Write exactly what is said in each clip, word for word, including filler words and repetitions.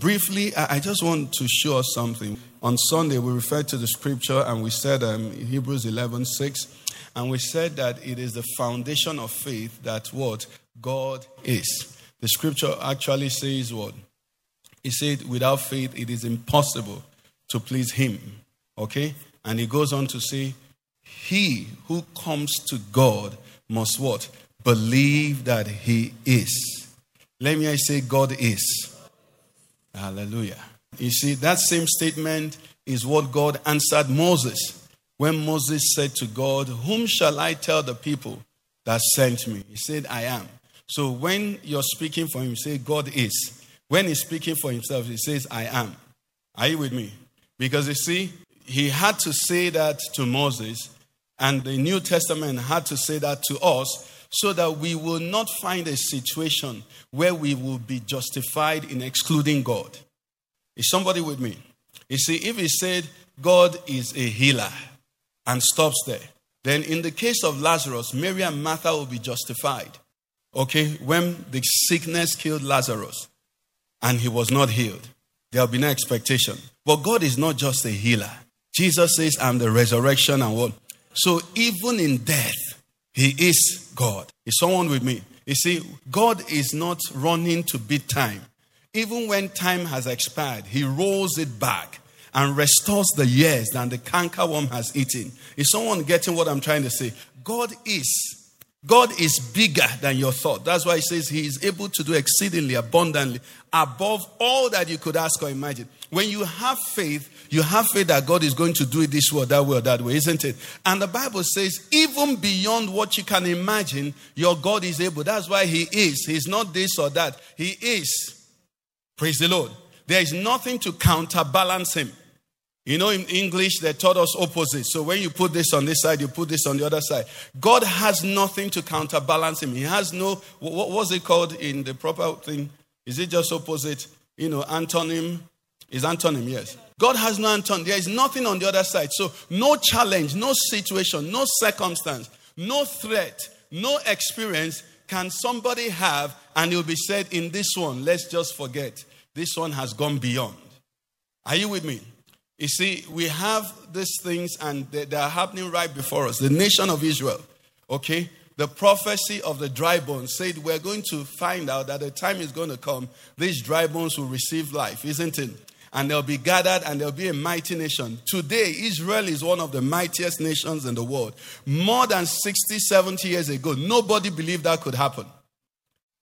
Briefly, I just want to show us something. On Sunday, we referred to the scripture and we said um, Hebrews eleven six, and we said that it is the foundation of faith that what? God is. The scripture actually says what? It said, without faith, it is impossible to please Him. Okay? And it goes on to say, he who comes to God must what? Believe that He is. Let me say, God is. Hallelujah. You see, that same statement is what God answered Moses when Moses said to God, whom shall I tell the people that sent me? He said, I am. So when you're speaking for Him, say, God is. When He's speaking for Himself, He says, I am. Are you with me? Because you see, He had to say that to Moses, and the New Testament had to say that to us, so that we will not find a situation where we will be justified in excluding God. Is somebody with me? You see, if he said God is a healer and stops there, then in the case of Lazarus, Mary and Martha will be justified. Okay, when the sickness killed Lazarus and he was not healed, there will be no expectation. But God is not just a healer. Jesus says, I'm the resurrection and what? So even in death, He is God. Is someone with me? You see, God is not running to beat time. Even when time has expired, He rolls it back and restores the years that the cankerworm has eaten. Is someone getting what I'm trying to say? God is. God is bigger than your thought. That's why He says He is able to do exceedingly abundantly above all that you could ask or imagine. When you have faith, you have faith that God is going to do it this way or that way or that way, isn't it? And the Bible says, even beyond what you can imagine, your God is able. That's why He is. He's not this or that. He is. Praise the Lord. There is nothing to counterbalance Him. You know, in English, they taught us opposites. So when you put this on this side, you put this on the other side. God has nothing to counterbalance Him. He has no, what was it called in the proper thing? Is it just opposite? You know, antonym. Is antonym, yes. God has no antonym. There is nothing on the other side. So no challenge, no situation, no circumstance, no threat, no experience can somebody have, and it will be said in this one, let's just forget. This one has gone beyond. Are you with me? You see, we have these things and they, they are happening right before us. The nation of Israel, okay? The prophecy of the dry bones said we're going to find out that the time is going to come. These dry bones will receive life, isn't it? And they'll be gathered and they'll be a mighty nation. Today, Israel is one of the mightiest nations in the world. More than sixty, seventy years ago, nobody believed that could happen.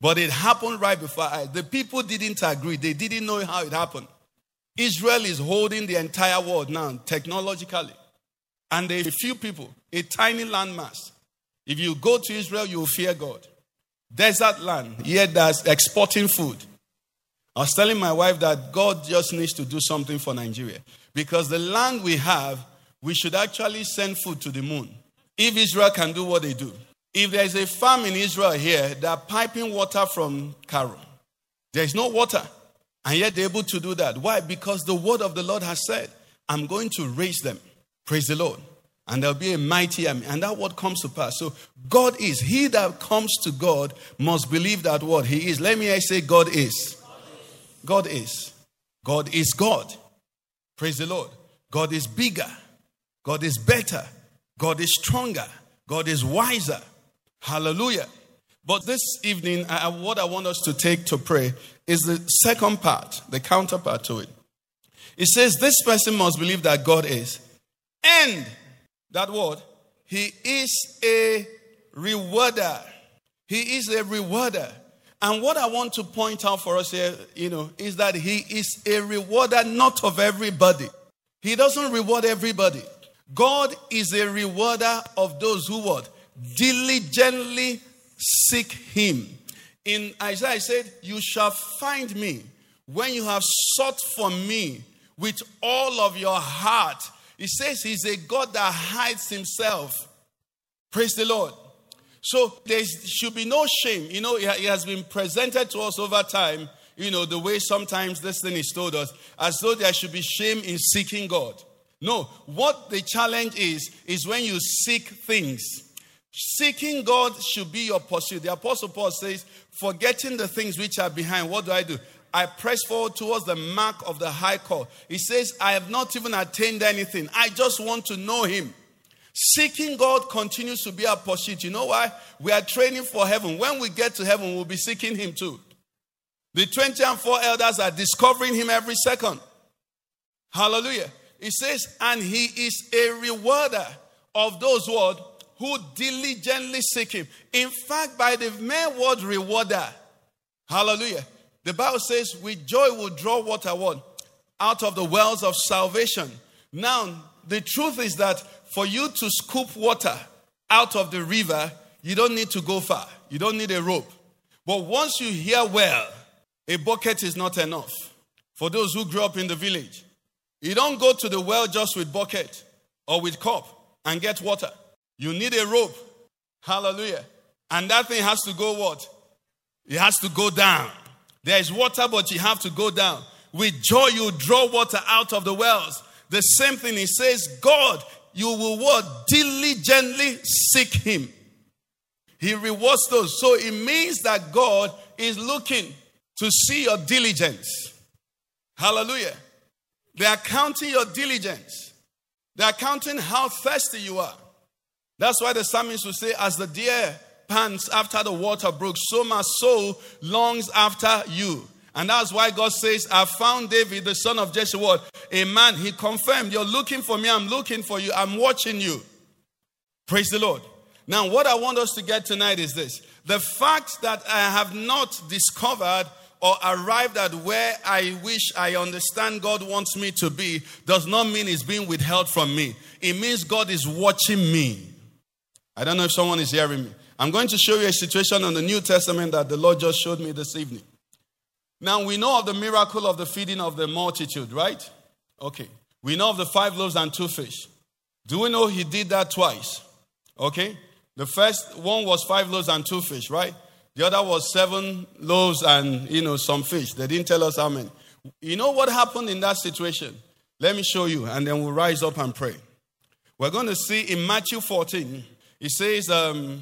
But it happened right before our eyes. The people didn't agree. They didn't know how it happened. Israel is holding the entire world now, technologically. And a few people, a tiny landmass. If you go to Israel, you will fear God. Desert land, yet that's exporting food. I was telling my wife that God just needs to do something for Nigeria. Because the land we have, we should actually send food to the moon. If Israel can do what they do. If there is a farm in Israel here, they are piping water from Cairo. There is no water. And yet they're able to do that. Why? Because the word of the Lord has said, I'm going to raise them. Praise the Lord. And there'll be a mighty army. And that word comes to pass. So God is. He that comes to God must believe that word. He is. Let me say God is. God is. God is God. Praise the Lord. God is bigger. God is better. God is stronger. God is wiser. Hallelujah. But this evening, I, what I want us to take to pray is the second part, the counterpart to it. It says this person must believe that God is. And that word, He is a rewarder. He is a rewarder. And what I want to point out for us here, you know, is that He is a rewarder, not of everybody. He doesn't reward everybody. God is a rewarder of those who what? Diligently seek Him. In Isaiah, it said, you shall find me when you have sought for me with all of your heart. He says he's a God that hides himself. Praise the Lord. So there should be no shame. You know, it has been presented to us over time, you know, the way sometimes this thing is told us, as though there should be shame in seeking God. No, what the challenge is, is when you seek things. Seeking God should be your pursuit. The Apostle Paul says, forgetting the things which are behind, what do I do? I press forward towards the mark of the high call. He says, I have not even attained anything. I just want to know him. Seeking God continues to be our pursuit. You know why? We are training for heaven. When we get to heaven, we'll be seeking him too. The twenty and four elders are discovering him every second. Hallelujah. It says, and he is a rewarder of those what? Who diligently seek him. In fact, by the mere word rewarder, hallelujah, the Bible says, with joy will draw water what? Out of the wells of salvation. Now, the truth is that for you to scoop water out of the river, you don't need to go far. You don't need a rope. But once you hear well, a bucket is not enough. For those who grew up in the village, you don't go to the well just with bucket or with cup and get water. You need a rope. Hallelujah. And that thing has to go what? It has to go down. There is water, but you have to go down. With joy, you draw water out of the wells. The same thing, he says, God, you will what? Diligently seek him. He rewards those. So it means that God is looking to see your diligence. Hallelujah. They are counting your diligence. They are counting how thirsty you are. That's why the psalmist will say, as the deer pants after the water brook, so my soul longs after you. And that's why God says, I found David, the son of Jesse, what? A man, he confirmed, you're looking for me, I'm looking for you, I'm watching you. Praise the Lord. Now, what I want us to get tonight is this. The fact that I have not discovered or arrived at where I wish I understand God wants me to be does not mean it's being withheld from me. It means God is watching me. I don't know if someone is hearing me. I'm going to show you a situation in the New Testament that the Lord just showed me this evening. Now, we know of the miracle of the feeding of the multitude, right? Okay. We know of the five loaves and two fish. Do we know he did that twice? Okay. The first one was five loaves and two fish, right? The other was seven loaves and, you know, some fish. They didn't tell us how many. You know what happened in that situation? Let me show you, and then we'll rise up and pray. We're going to see in Matthew fourteen, it says, um,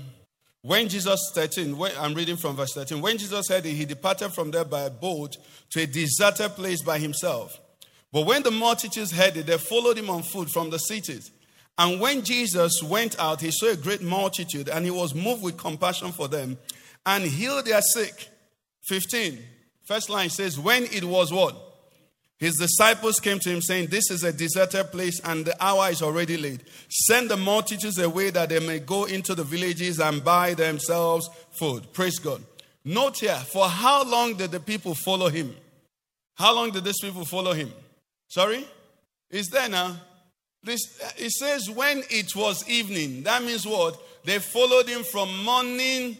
when Jesus, thirteen, when, I'm reading from verse thirteen. When Jesus heard it, he departed from there by a boat to a deserted place by himself. But when the multitudes heard it, they followed him on foot from the cities. And when Jesus went out, he saw a great multitude, and he was moved with compassion for them and healed their sick. fifteen, first line says, when it was what? His disciples came to him saying, this is a deserted place and the hour is already late. Send the multitudes away that they may go into the villages and buy themselves food. Praise God. Note here, for how long did the people follow him? How long did these people follow him? Sorry? It's there now. This, it says when it was evening. That means what? They followed him from morning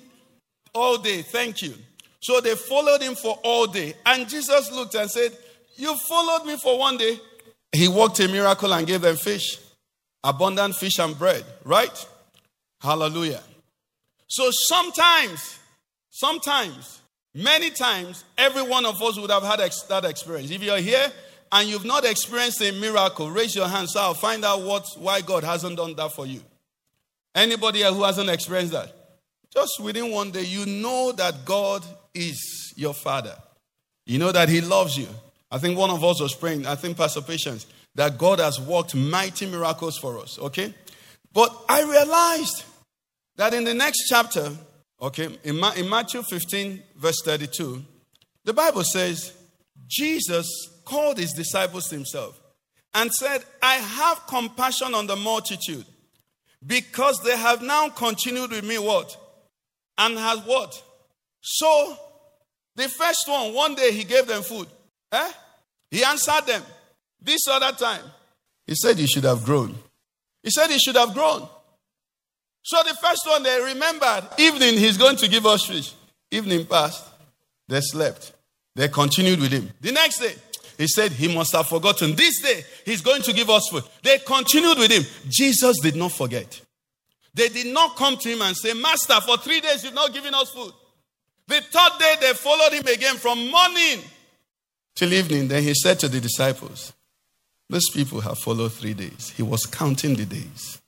all day. Thank you. So they followed him for all day. And Jesus looked and said, you followed me for one day. He worked a miracle and gave them fish, abundant fish and bread, right? Hallelujah. So sometimes, sometimes, many times, every one of us would have had ex- that experience. If you're here and you've not experienced a miracle, raise your hand so I'll find out what why God hasn't done that for you. Anybody here who hasn't experienced that? Just within one day, you know that God is your Father. You know that he loves you. I think one of us was praying, I think Pastor Patience, that God has worked mighty miracles for us, okay? But I realized that in the next chapter, okay, in Matthew fifteen, verse thirty-two, the Bible says, Jesus called his disciples to himself and said, I have compassion on the multitude because they have now continued with me what? And have what? So, the first one, one day he gave them food. Eh? He answered them. This other time, he said he should have grown. He said he should have grown. So the first one, they remembered, evening, he's going to give us fish. Evening passed. They slept. They continued with him. The next day, He said he must have forgotten. This day he's going to give us food. They continued with him. Jesus did not forget. They did not come to him and say, Master, for three days you've not given us food. The third day they followed him again from morning till evening. Then he said to the disciples, these people have followed three days. He was counting the days.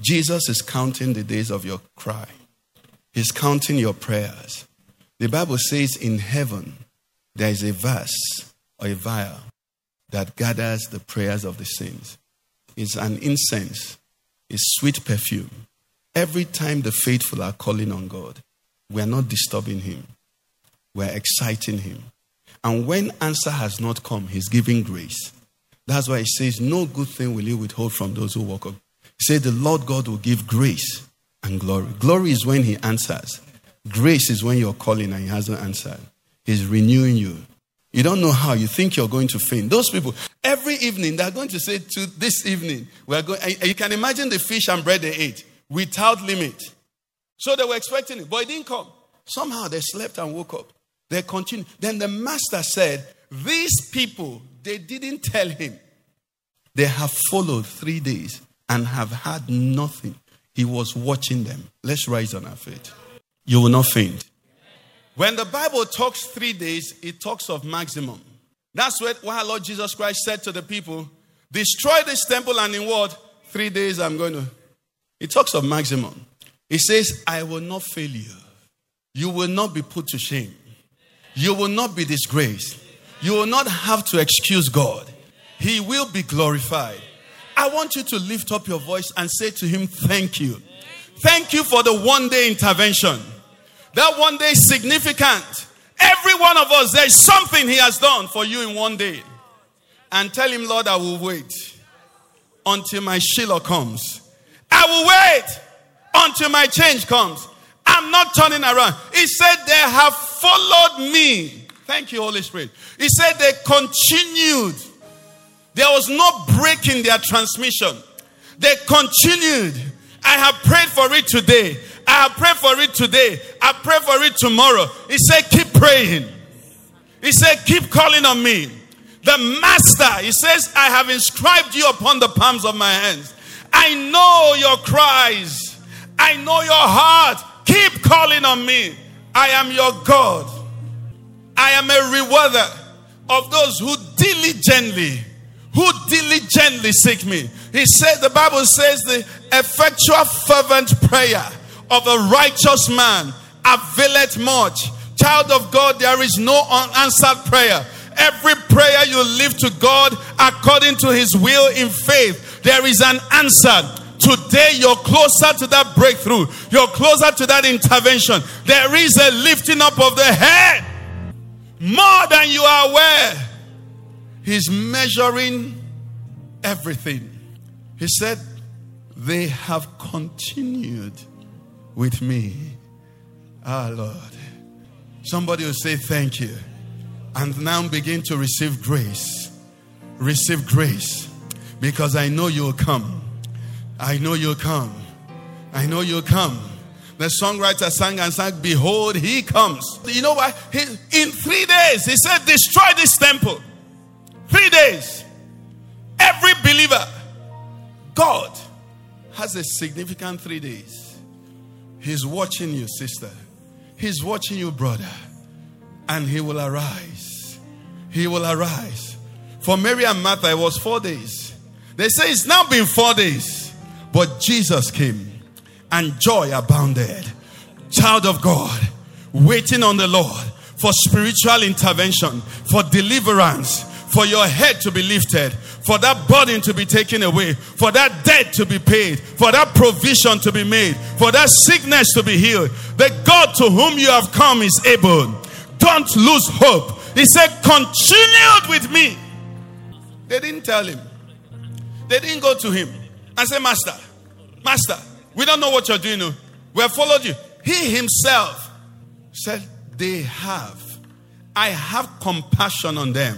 Jesus is counting the days of your cry. He's counting your prayers. The Bible says in heaven, there is a vase or a vial that gathers the prayers of the saints. It's an incense. It's sweet perfume. Every time the faithful are calling on God, we are not disturbing him. We are exciting him. And when answer has not come, he's giving grace. That's why he says, no good thing will he withhold from those who walk up. He said, the Lord God will give grace and glory. Glory is when he answers. Grace is when you're calling and he hasn't answered. He's renewing you. You don't know how. You think you're going to faint. Those people, every evening, they're going to say to this evening, we're going. You can imagine the fish and bread they ate without limit. So they were expecting it, but it didn't come. Somehow they slept and woke up. They continued. Then the master said, these people, they didn't tell him. They have followed three days and have had nothing. He was watching them. Let's rise on our feet. You will not faint. When the Bible talks three days, it talks of maximum. That's what why Lord Jesus Christ said to the people, destroy this temple and in what? Three days I'm going to. It talks of maximum. It says, I will not fail you. You will not be put to shame. You will not be disgraced. You will not have to excuse God. He will be glorified. I want you to lift up your voice and say to him, thank you. Thank you for the one day intervention. That one day is significant. Every one of us, there is something he has done for you in one day. And tell him, Lord, I will wait until my Shiloh comes. I will wait until my change comes. I'm not turning around. He said, they have followed me. Thank you, Holy Spirit. He said, they continued. There was no break in their transmission. They continued. I have prayed for it today. I pray for it today. I pray for it tomorrow. He said, keep praying. He said, keep calling on me. The master, he says, I have inscribed you upon the palms of my hands. I know your cries. I know your heart. Keep calling on me. I am your God. I am a rewarder of those who diligently, who diligently seek me. He said, the Bible says, the effectual fervent prayer of a righteous man availeth much. Child of God, there is no unanswered prayer. Every prayer you lift to God according to his will in faith, there is an answer. Today you're closer to that breakthrough. You're closer to that intervention. There is a lifting up of the head more than you are aware. He's measuring everything. He said, they have continued with me. Ah, Lord. Somebody will say thank you. And now begin to receive grace. Receive grace. Because I know you'll come. I know you'll come. I know you'll come. The songwriter sang and sang, behold, he comes. You know why? He, in three days, he said, destroy this temple. Three days. Every believer, God has a significant three days. He's watching you, sister. He's watching you, brother. And he will arise. He will arise. For Mary and Martha, it was four days. They say it's now been four days. But Jesus came and joy abounded. Child of God, waiting on the Lord for spiritual intervention, for deliverance, for your head to be lifted, for that burden to be taken away, for that debt to be paid, for that provision to be made, for that sickness to be healed. The God to whom you have come is able. Don't lose hope. He said, continued with me. They didn't tell him. They didn't go to him and say, Master, Master, we don't know what you're doing. We have followed you. He himself said, they have. I have compassion on them.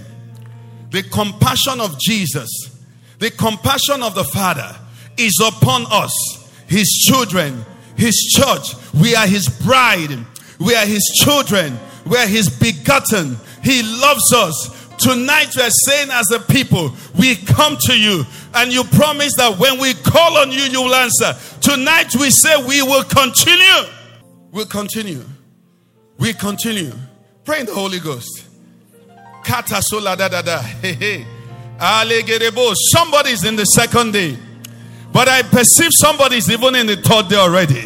The compassion of Jesus, the compassion of the Father is upon us, his children, his church. We are his bride. We are his children. We are his begotten. He loves us. Tonight we are saying as a people, we come to you, and you promise that when we call on you, you will answer. Tonight we say we will continue. We'll continue. We continue. Pray in the Holy Ghost. Somebody's in the second day. But I perceive somebody's even in the third day already.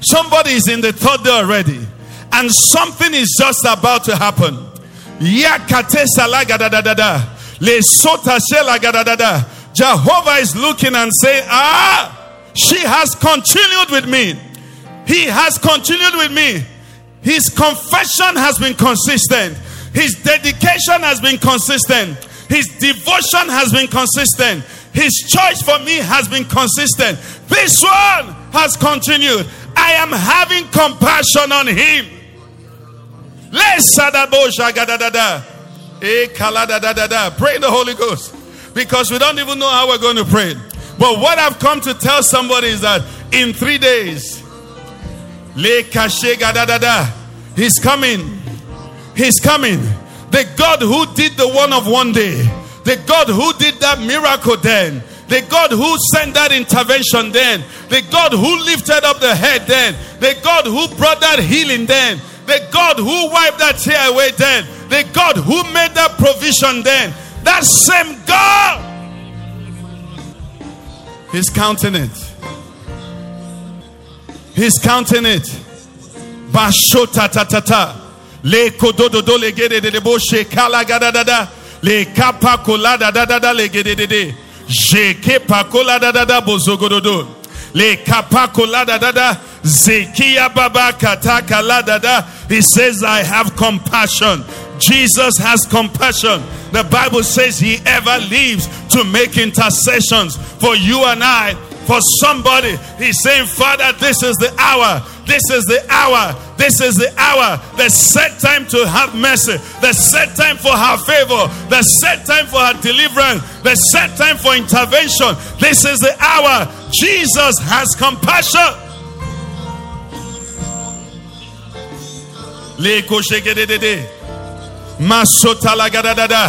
Somebody's in the third day already. And something is just about to happen. Jehovah is looking and saying, ah, she has continued with me. He has continued with me. His confession has been consistent. His dedication has been consistent. His devotion has been consistent. His choice for me has been consistent. This one has continued. I am having compassion on him. Pray in the Holy Ghost, because we don't even know how we're going to pray. But what I've come to tell somebody is that in three days, he's coming. He's coming. The God who did the one of one day, the God who did that miracle then, the God who sent that intervention then, the God who lifted up the head then, the God who brought that healing then, the God who wiped that tear away then, the God who made that provision then, that same God, he's counting it. He's counting it. Bashota tatata. Le kodododo le gede de deboshe kala gada dada. Le kapa kola dada dada le gede de de. Jeke pakola dada dada bozogododo. Le kapa kola dada dada. Zekiya baba kataka la dada. He says, I have compassion. Jesus has compassion. The Bible says he ever lives to make intercessions for you and I, for somebody. He's saying, Father, this is the hour. This is the hour. This is the hour. The set time to have mercy. The set time for her favor. The set time for her deliverance. The set time for intervention. This is the hour. Jesus has compassion. Leko sheke de de de, masota la gada da da,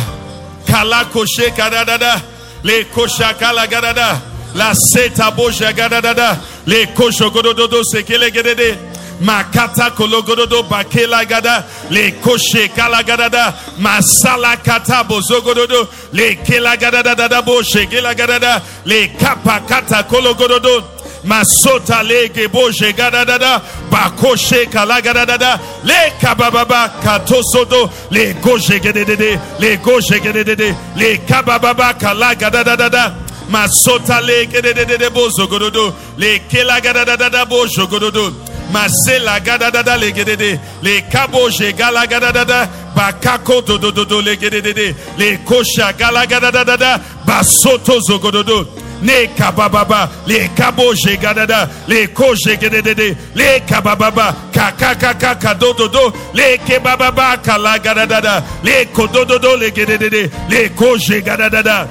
kalako sheka da da da, leko shaka la gada da, la seta boja gada da da, leko shogodo do do sekele gede de, makata kologodo do bakela gada, leko sheka la gada da, masala kata bozogodo do, leke la gada da da da bo sheke la gada da, leka pakata kologodo do. Masota lege boje gada dada bakoshe kala gada dada le kabababa katosodo le goje gede dede le goje gede dede le kabababa kala gada dada masota lege dede dede bozo gododo le kela gada dada bozo gododo masela gada dada lege dede le kaboje gala gada dada bakako dododo lege dede le kosha gala gada dada basoto zogododo ne kabababa le kabo jegadada le ko jegedede le kabababa kakakaka kadododo le kebababa kala gadada le kodododo le gedede le ko jegadada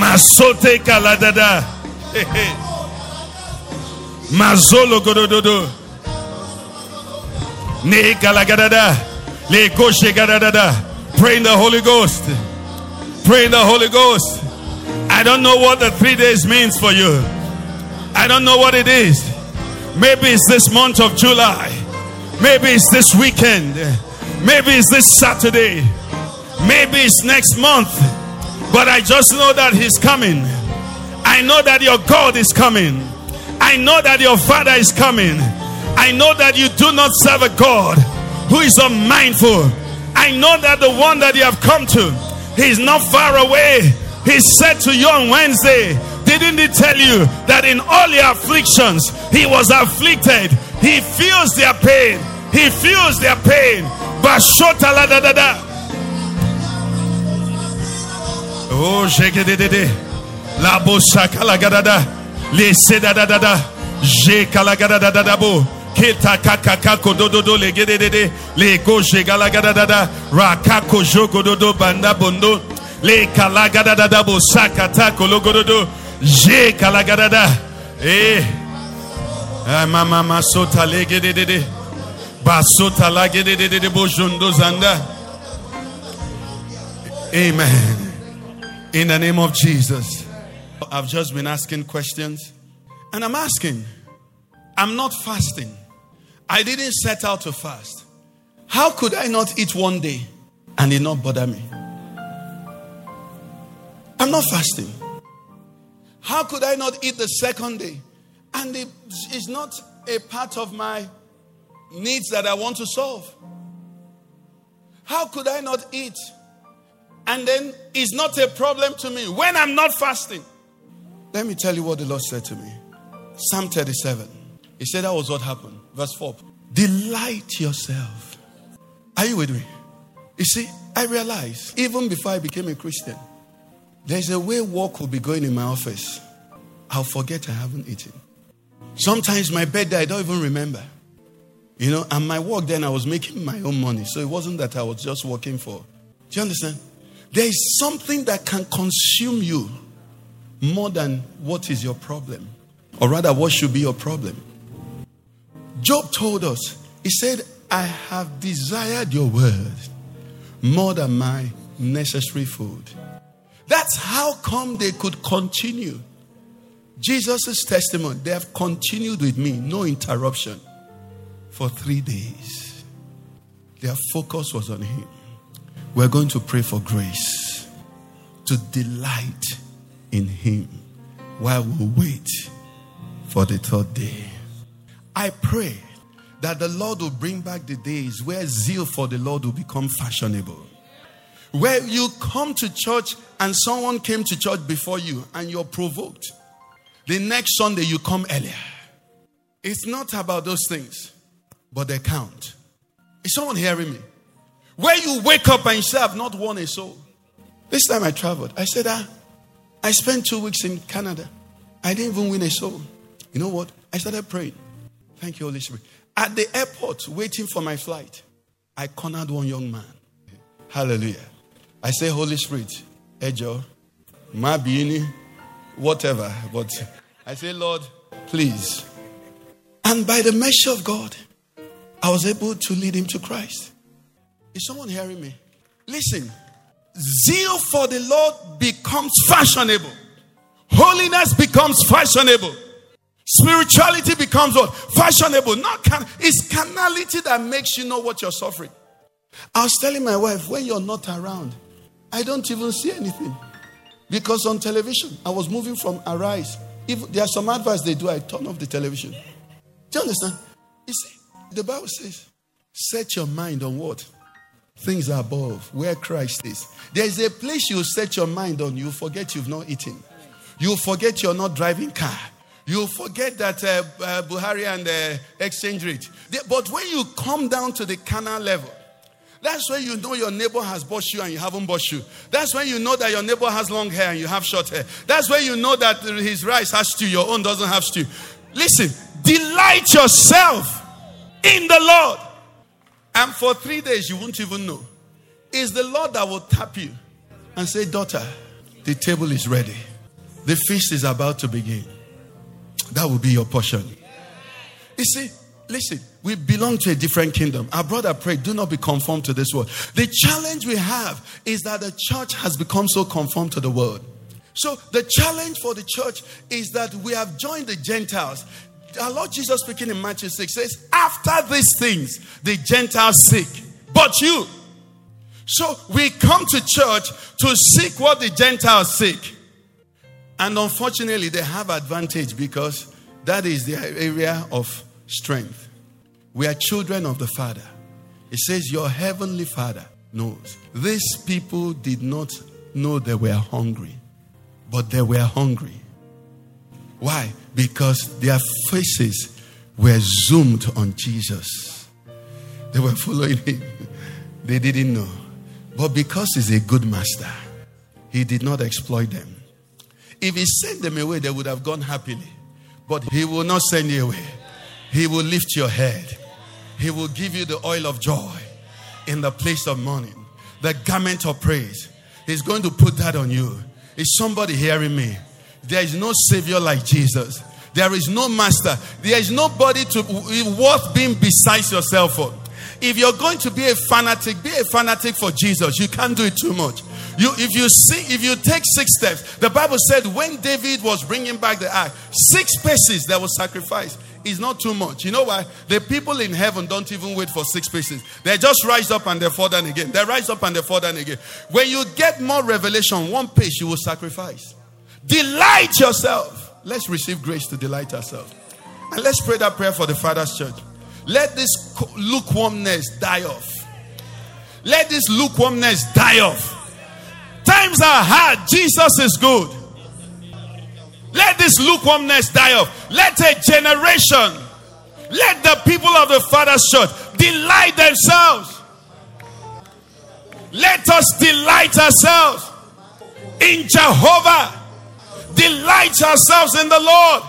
masote kala dada mazolo godododo ne kala gadada le ko jegadada. Pray in the Holy Ghost. Pray in the Holy Ghost. I don't know what the three days means for you. I don't know what it is. Maybe it's this month of July. Maybe it's this weekend. Maybe it's this Saturday. Maybe it's next month. But I just know that he's coming. I know that your God is coming. I know that your Father is coming. I know that you do not serve a God who is unmindful. I know that the one that you have come to, he's not far away. He said to you on Wednesday, didn't he tell you that in all your afflictions, he was afflicted. He feels their pain. He feels their pain. Bashota la da da da. Oh, shake de de de. La boshaka la gada da. Le se da da da da. Jeka la gada da da da bo. Kita kaka kako do do do le gede de de. Le go shega la gada da da. Rakako joko do do banda bondo. Le kalagada da bo sakata kologodo je kalagada da eh mama mama sota lege de de de basota lage de de de bojondo zanda Amen. In the name of Jesus. I've just been asking questions. And I'm asking. I'm not fasting. I didn't set out to fast. How could I not eat one day and it not bother me? I'm not fasting. How could I not eat the second day? And it is not a part of my needs that I want to solve. How could I not eat? And then it's not a problem to me when I'm not fasting. Let me tell you what the Lord said to me. Psalm thirty-seven. He said that was what happened. Verse four. Delight yourself. Are you with me? You see, I realized even before I became a Christian, there's a way work will be going in my office. I'll forget I haven't eaten. Sometimes my birthday, I don't even remember. You know, and my work then, I was making my own money. So it wasn't that I was just working for. Do you understand? There is something that can consume you more than what is your problem. Or rather, what should be your problem. Job told us, he said, I have desired your word more than my necessary food. That's how come they could continue. Jesus' testimony, they have continued with me, no interruption, for three days. Their focus was on him. We're going to pray for grace to delight in him while we wait for the third day. I pray that the Lord will bring back the days where zeal for the Lord will become fashionable. Where you come to church and someone came to church before you and you're provoked. The next Sunday you come earlier. It's not about those things, but they count. Is someone hearing me? Where you wake up and you say, I've not won a soul. This time I traveled. I said, ah, I spent two weeks in Canada. I didn't even win a soul. You know what? I started praying. Thank you, Holy Spirit. At the airport, waiting for my flight, I cornered one young man. Hallelujah. I say, Holy Spirit, Ejo, Mabini, whatever. But I say, Lord, please. And by the mercy of God, I was able to lead him to Christ. Is someone hearing me? Listen, zeal for the Lord becomes fashionable. Holiness becomes fashionable. Spirituality becomes what? Fashionable. Not can- it's carnality that makes you know what you're suffering. I was telling my wife, when you're not around, I don't even see anything. Because on television, I was moving from Arise. If there are some adverts they do, I turn off the television. Do you understand? You see, the Bible says, set your mind on what? Things above, where Christ is. There is a place you set your mind on. You forget you've not eaten. You forget you're not driving car. You forget that uh, uh, Buhari and uh, exchange rate. They, but when you come down to the carnal level, that's when you know your neighbor has bought you and you haven't bought you. That's when you know that your neighbor has long hair and you have short hair. That's when you know that his rice has stew, your own doesn't have stew. Listen, delight yourself in the Lord. And for three days, you won't even know. It's the Lord that will tap you and say, daughter, the table is ready. The feast is about to begin. That will be your portion. You see, listen, we belong to a different kingdom. Our brother prayed, do not be conformed to this world. The challenge we have is that the church has become so conformed to the world. So the challenge for the church is that we have joined the Gentiles. Our Lord Jesus speaking in Matthew six says, after these things, the Gentiles seek, but you. So we come to church to seek what the Gentiles seek. And unfortunately, they have advantage because that is their area of strength. We are children of the Father. It says, your heavenly Father knows. These people did not know they were hungry, but they were hungry. Why? Because their faces were zoomed on Jesus. They were following him. They didn't know. But because he's a good master, he did not exploit them. If he sent them away, they would have gone happily. But he will not send you away. He will lift your head. He will give you the oil of joy in the place of mourning. The garment of praise. He's going to put that on you. Is somebody hearing me? There is no savior like Jesus. There is no master. There is nobody to worth being besides yourself for. If you're going to be a fanatic, be a fanatic for Jesus. You can't do it too much. You, if you see, if you take six steps, the Bible said when David was bringing back the ark, six paces that was sacrificed is not too much. You know why? The people in heaven don't even wait for six paces. They just rise up and they fall down again. They rise up and they fall down again. When you get more revelation, one pace you will sacrifice. Delight yourself. Let's receive grace to delight ourselves. And let's pray that prayer for the Father's Church. Let this lukewarmness die off. Let this lukewarmness die off. Times are hard. Jesus is good. Let this lukewarmness die off. Let a generation, let the people of the Father's Church delight themselves. Let us delight ourselves in Jehovah. Delight ourselves in the Lord.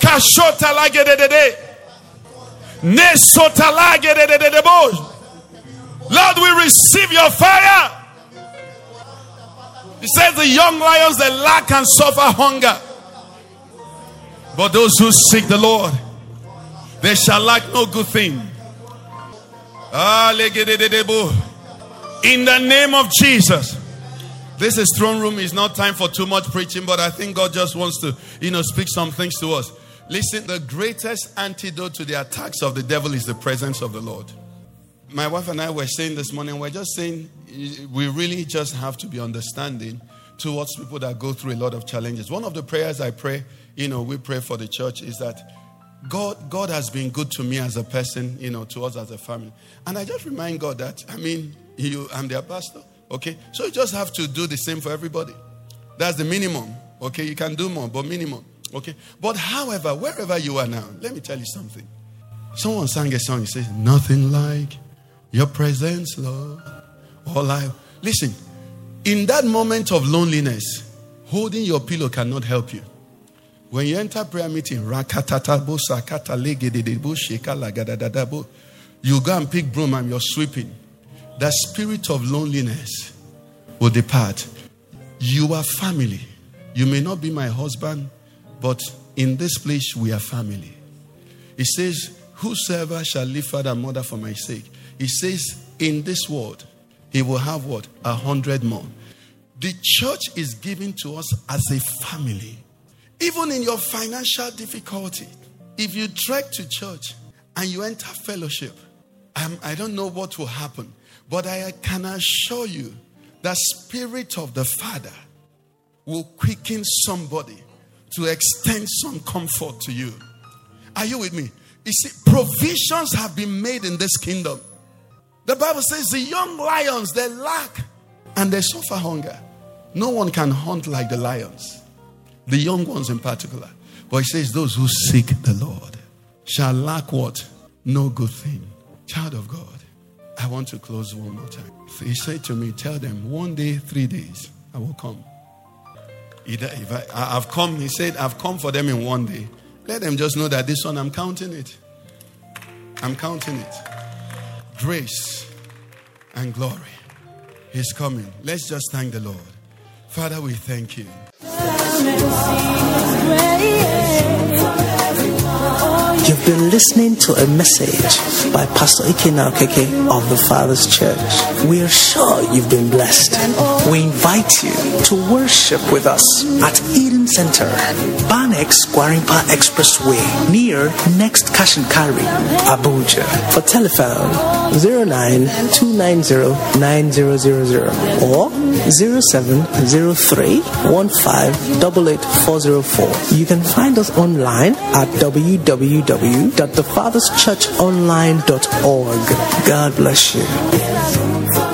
Kashota lagedede. Nesota lagedede bo. Lord, we receive your fire. He says the young lions, they lack and suffer hunger. But those who seek the Lord, they shall lack no good thing. In the name of Jesus. This is throne room. It's not time for too much preaching, but I think God just wants to, you know, speak some things to us. Listen, the greatest antidote to the attacks of the devil is the presence of the Lord. My wife and I were saying this morning, we're just saying we really just have to be understanding towards people that go through a lot of challenges. One of the prayers I pray, you know, we pray for the church is that God, God has been good to me as a person, you know, to us as a family. And I just remind God that, I mean, you, I'm their pastor, okay? So you just have to do the same for everybody. That's the minimum, okay? You can do more, but minimum, okay? But however, wherever you are now, let me tell you something. Someone sang a song, it says, nothing like your presence, Lord. All I listen. In that moment of loneliness, holding your pillow cannot help you. When you enter prayer meeting, you go and pick broom and you're sweeping. The spirit of loneliness will depart. You are family. You may not be my husband, but in this place we are family. It says, whosoever shall leave father and mother for my sake. He says, in this world, he will have what? A hundred more. The church is given to us as a family. Even in your financial difficulty, if you trek to church and you enter fellowship, um, I don't know what will happen, but I can assure you the Spirit of the Father will quicken somebody to extend some comfort to you. Are you with me? You see, provisions have been made in this kingdom. The Bible says the young lions, they lack and they suffer hunger. No one can hunt like the lions, the young ones in particular. But it says those who seek the Lord shall lack what? No good thing. Child of God, I want to close one more time. He said to me, tell them, one day, three days, I will come. Either if I, I've come, he said, I've come for them in one day. Let them just know that this one, I'm counting it. I'm counting it. Grace and glory is coming. Let's just thank the Lord. Father, we thank you. You've been listening to a message by Pastor Ikenna Okeke of the Father's Church. We are sure you've been blessed. We invite you to worship with us at Eden Center, Banex, Kwarimpa Expressway, near Next Kashinkari, Abuja. For telephone zero nine two nine zero nine zero zero zero or zero seven zero three one five eight eight four zero four. You can find us online at w w w dot the fathers church online dot org. God bless you.